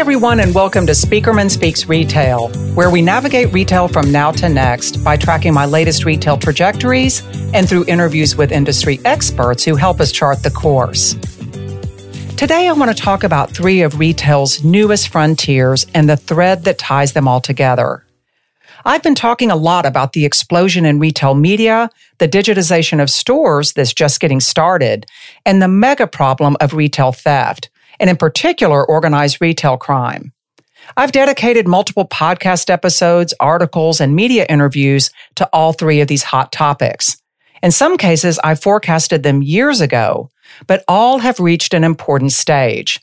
everyone, and welcome to Spieckerman Speaks Retail, where we navigate retail from now to next by tracking my latest retail trajectories and through interviews with industry experts who help us chart the course. Today, I want to talk about three of retail's newest frontiers and the thread that ties them all together. I've been talking a lot about the explosion in retail media, the digitization of stores that's just getting started, and the mega problem of retail theft, and in particular, organized retail crime. I've dedicated multiple podcast episodes, articles, and media interviews to all three of these hot topics. In some cases, I forecasted them years ago, but all have reached an important stage.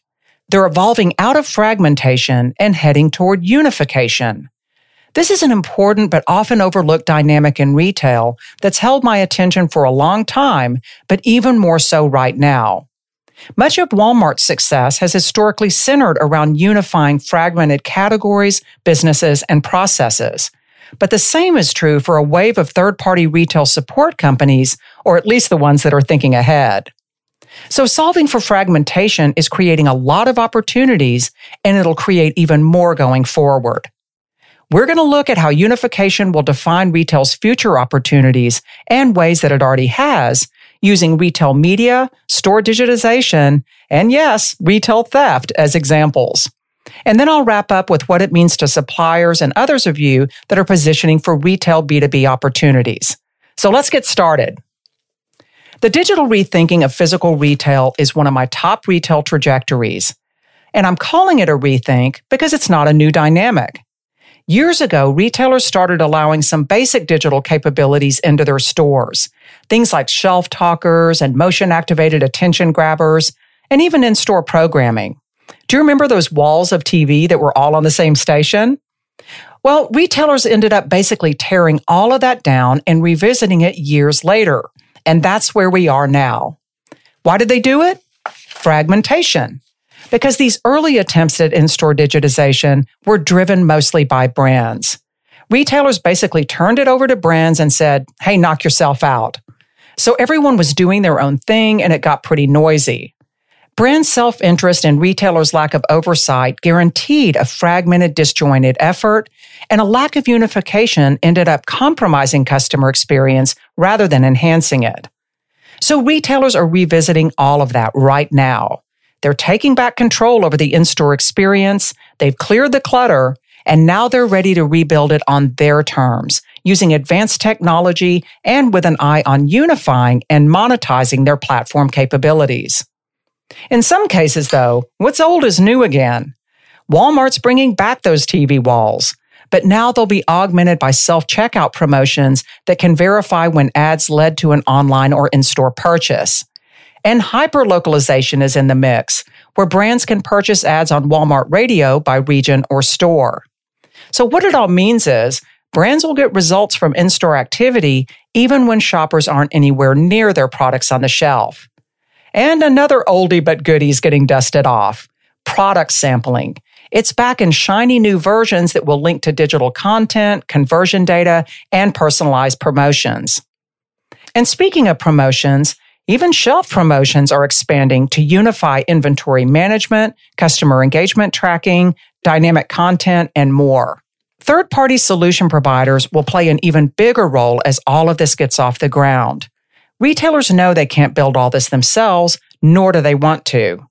They're evolving out of fragmentation and heading toward unification. This is an important but often overlooked dynamic in retail that's held my attention for a long time, but even more so right now. Much of Walmart's success has historically centered around unifying fragmented categories, businesses, and processes. But the same is true for a wave of third-party retail support companies, or at least the ones that are thinking ahead. So solving for fragmentation is creating a lot of opportunities, and it'll create even more going forward. We're going to look at how unification will define retail's future opportunities and ways that it already has, using retail media, store digitization, and yes, retail theft as examples. And then I'll wrap up with what it means to suppliers and others of you that are positioning for retail B2B opportunities. So let's get started. The digital rethinking of physical retail is one of my top retail trajectories. And I'm calling it a rethink because it's not a new dynamic. Years ago, retailers started allowing some basic digital capabilities into their stores, things like shelf talkers and motion-activated attention grabbers, and even in-store programming. Do you remember those walls of TV that were all on the same station? Well, retailers ended up basically tearing all of that down and revisiting it years later, and that's where we are now. Why did they do it? Fragmentation. Because these early attempts at in-store digitization were driven mostly by brands. Retailers basically turned it over to brands and said, hey, knock yourself out. So everyone was doing their own thing, and it got pretty noisy. Brand self-interest and retailers' lack of oversight guaranteed a fragmented, disjointed effort, and a lack of unification ended up compromising customer experience rather than enhancing it. So retailers are revisiting all of that right now. They're taking back control over the in-store experience, they've cleared the clutter, and now they're ready to rebuild it on their terms, using advanced technology and with an eye on unifying and monetizing their platform capabilities. In some cases, though, what's old is new again. Walmart's bringing back those TV walls, but now they'll be augmented by self-checkout promotions that can verify when ads led to an online or in-store purchase. And hyperlocalization is in the mix, where brands can purchase ads on Walmart radio by region or store. So what it all means is, brands will get results from in-store activity even when shoppers aren't anywhere near their products on the shelf. And another oldie but goodie is getting dusted off, product sampling. It's back in shiny new versions that will link to digital content, conversion data, and personalized promotions. And speaking of promotions, even shelf promotions are expanding to unify inventory management, customer engagement tracking, dynamic content, and more. Third-party solution providers will play an even bigger role as all of this gets off the ground. Retailers know they can't build all this themselves, nor do they want to.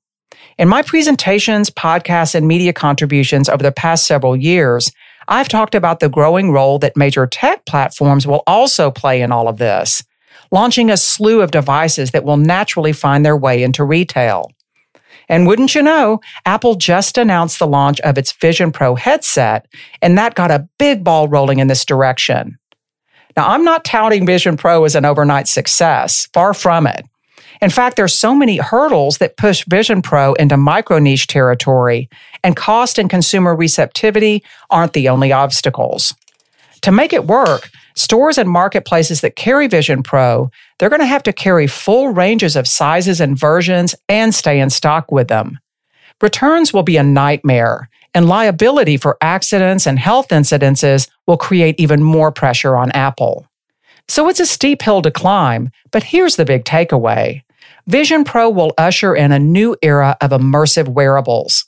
In my presentations, podcasts, and media contributions over the past several years, I've talked about the growing role that major tech platforms will also play in all of this, launching a slew of devices that will naturally find their way into retail. And wouldn't you know, Apple just announced the launch of its Vision Pro headset, and that got a big ball rolling in this direction. Now, I'm not touting Vision Pro as an overnight success. Far from it. In fact, there's so many hurdles that push Vision Pro into micro-niche territory, and cost and consumer receptivity aren't the only obstacles. To make it work, stores and marketplaces that carry Vision Pro, they're going to have to carry full ranges of sizes and versions and stay in stock with them. Returns will be a nightmare, and liability for accidents and health incidences will create even more pressure on Apple. So it's a steep hill to climb, but here's the big takeaway. Vision Pro will usher in a new era of immersive wearables.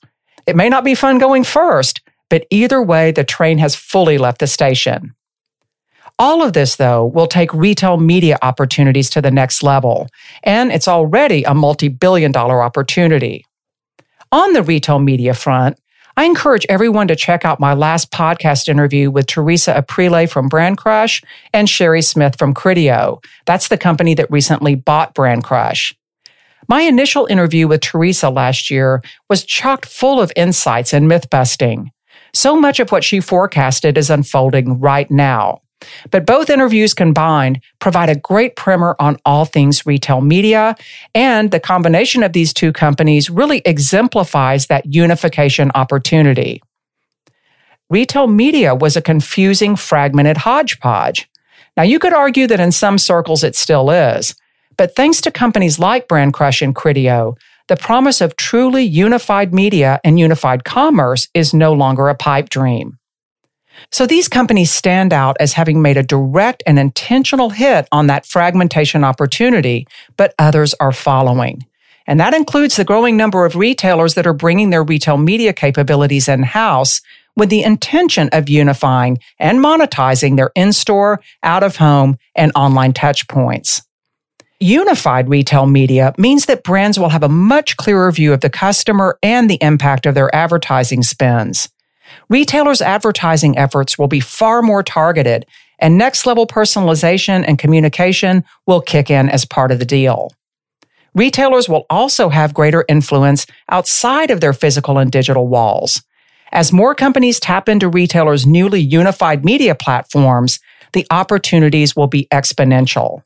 It may not be fun going first, but either way, the train has fully left the station. All of this, though, will take retail media opportunities to the next level, and it's already a multi-billion-dollar opportunity. On the retail media front, I encourage everyone to check out my last podcast interview with Teresa Aprile from Brand Crush and Sherry Smith from Criteo. That's the company that recently bought Brand Crush. My initial interview with Teresa last year was chock full of insights and myth-busting. So much of what she forecasted is unfolding right now. But both interviews combined provide a great primer on all things retail media, and the combination of these two companies really exemplifies that unification opportunity. Retail media was a confusing, fragmented hodgepodge. Now, you could argue that in some circles it still is, but thanks to companies like Brand Crush and Criteo, the promise of truly unified media and unified commerce is no longer a pipe dream. So these companies stand out as having made a direct and intentional hit on that fragmentation opportunity, but others are following. And that includes the growing number of retailers that are bringing their retail media capabilities in-house with the intention of unifying and monetizing their in-store, out-of-home, and online touchpoints. Unified retail media means that brands will have a much clearer view of the customer and the impact of their advertising spends. Retailers' advertising efforts will be far more targeted, and next-level personalization and communication will kick in as part of the deal. Retailers will also have greater influence outside of their physical and digital walls. As more companies tap into retailers' newly unified media platforms, the opportunities will be exponential.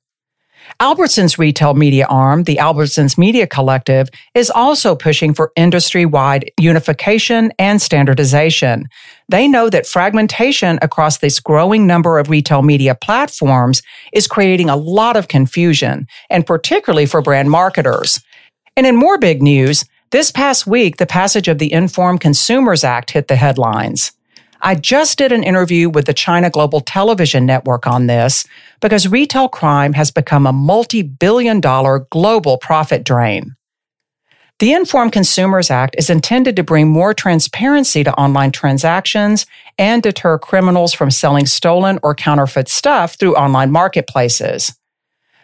Albertsons' retail media arm, the Albertsons Media Collective, is also pushing for industry-wide unification and standardization. They know that fragmentation across this growing number of retail media platforms is creating a lot of confusion, and particularly for brand marketers. And in more big news, this past week, the passage of the Inform Consumers Act hit the headlines. I just did an interview with the China Global Television Network on this because retail crime has become a multi-billion-dollar global profit drain. The Inform Consumers Act is intended to bring more transparency to online transactions and deter criminals from selling stolen or counterfeit stuff through online marketplaces.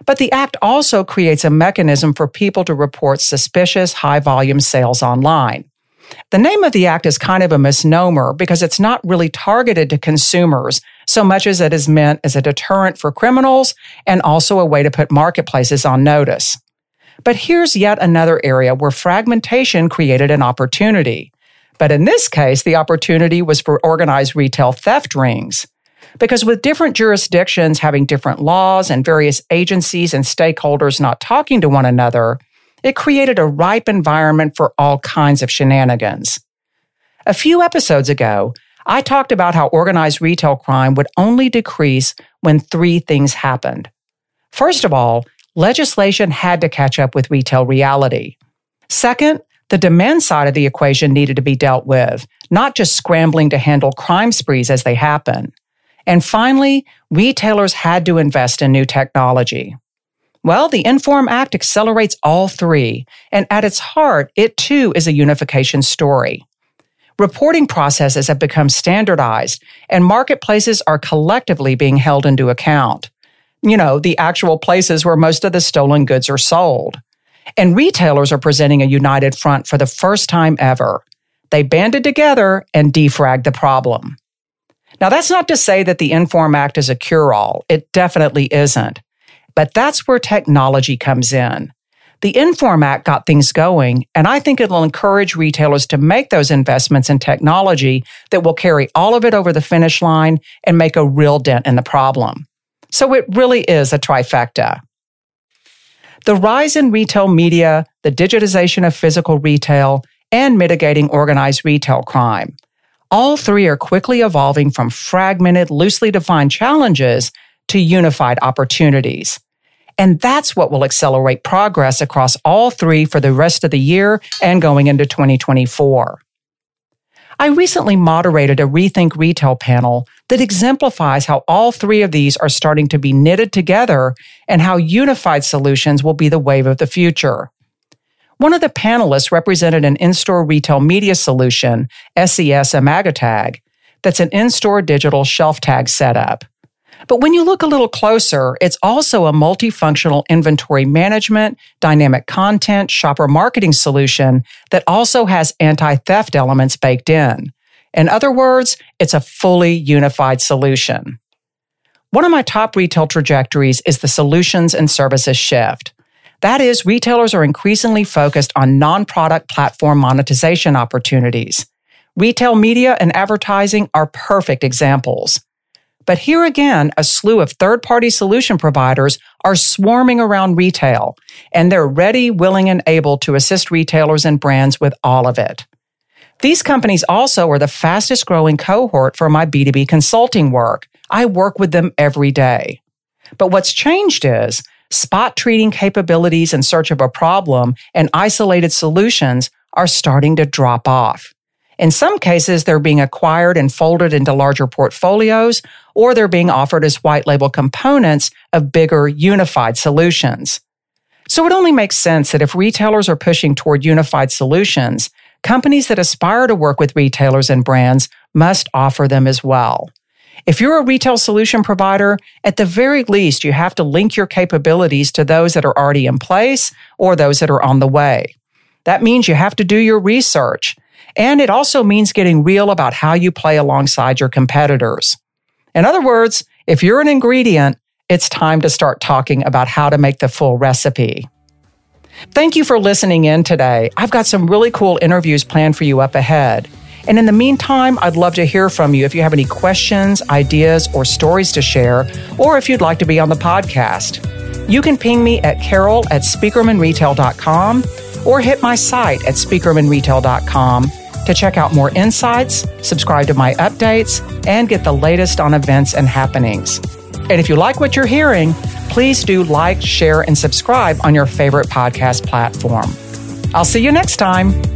But the act also creates a mechanism for people to report suspicious high-volume sales online. The name of the act is kind of a misnomer because it's not really targeted to consumers so much as it is meant as a deterrent for criminals and also a way to put marketplaces on notice. But here's yet another area where fragmentation created an opportunity. But in this case, the opportunity was for organized retail theft rings. Because with different jurisdictions having different laws and various agencies and stakeholders not talking to one another, it created a ripe environment for all kinds of shenanigans. A few episodes ago, I talked about how organized retail crime would only decrease when three things happened. First of all, legislation had to catch up with retail reality. Second, the demand side of the equation needed to be dealt with, not just scrambling to handle crime sprees as they happen. And finally, retailers had to invest in new technology. Well, the Inform Act accelerates all three, and at its heart, it too is a unification story. Reporting processes have become standardized, and marketplaces are collectively being held into account. You know, the actual places where most of the stolen goods are sold. And retailers are presenting a united front for the first time ever. They banded together and defragged the problem. Now, that's not to say that the Inform Act is a cure-all. It definitely isn't. But that's where technology comes in. The Inform Act got things going, and I think it'll encourage retailers to make those investments in technology that will carry all of it over the finish line and make a real dent in the problem. So it really is a trifecta. The rise in retail media, the digitization of physical retail, and mitigating organized retail crime. All three are quickly evolving from fragmented, loosely defined challenges to unified opportunities. And that's what will accelerate progress across all three for the rest of the year and going into 2024. I recently moderated a Rethink Retail panel that exemplifies how all three of these are starting to be knitted together and how unified solutions will be the wave of the future. One of the panelists represented an in-store retail media solution, SES Amagatag, that's an in-store digital shelf tag setup. But when you look a little closer, it's also a multifunctional inventory management, dynamic content, shopper marketing solution that also has anti-theft elements baked in. In other words, it's a fully unified solution. One of my top retail trajectories is the solutions and services shift. That is, retailers are increasingly focused on non-product platform monetization opportunities. Retail media and advertising are perfect examples. But here again, a slew of third-party solution providers are swarming around retail, and they're ready, willing, and able to assist retailers and brands with all of it. These companies also are the fastest-growing cohort for my B2B consulting work. I work with them every day. But what's changed is spot-treating capabilities in search of a problem and isolated solutions are starting to drop off. In some cases, they're being acquired and folded into larger portfolios, or they're being offered as white label components of bigger, unified solutions. So it only makes sense that if retailers are pushing toward unified solutions, companies that aspire to work with retailers and brands must offer them as well. If you're a retail solution provider, at the very least, you have to link your capabilities to those that are already in place or those that are on the way. That means you have to do your research. And it also means getting real about how you play alongside your competitors. In other words, if you're an ingredient, it's time to start talking about how to make the full recipe. Thank you for listening in today. I've got some really cool interviews planned for you up ahead. And in the meantime, I'd love to hear from you if you have any questions, ideas, or stories to share, or if you'd like to be on the podcast. You can ping me at carol@spieckermanretail.com or hit my site at spieckermanretail.com to check out more insights, subscribe to my updates, and get the latest on events and happenings. And if you like what you're hearing, please do like, share, and subscribe on your favorite podcast platform. I'll see you next time.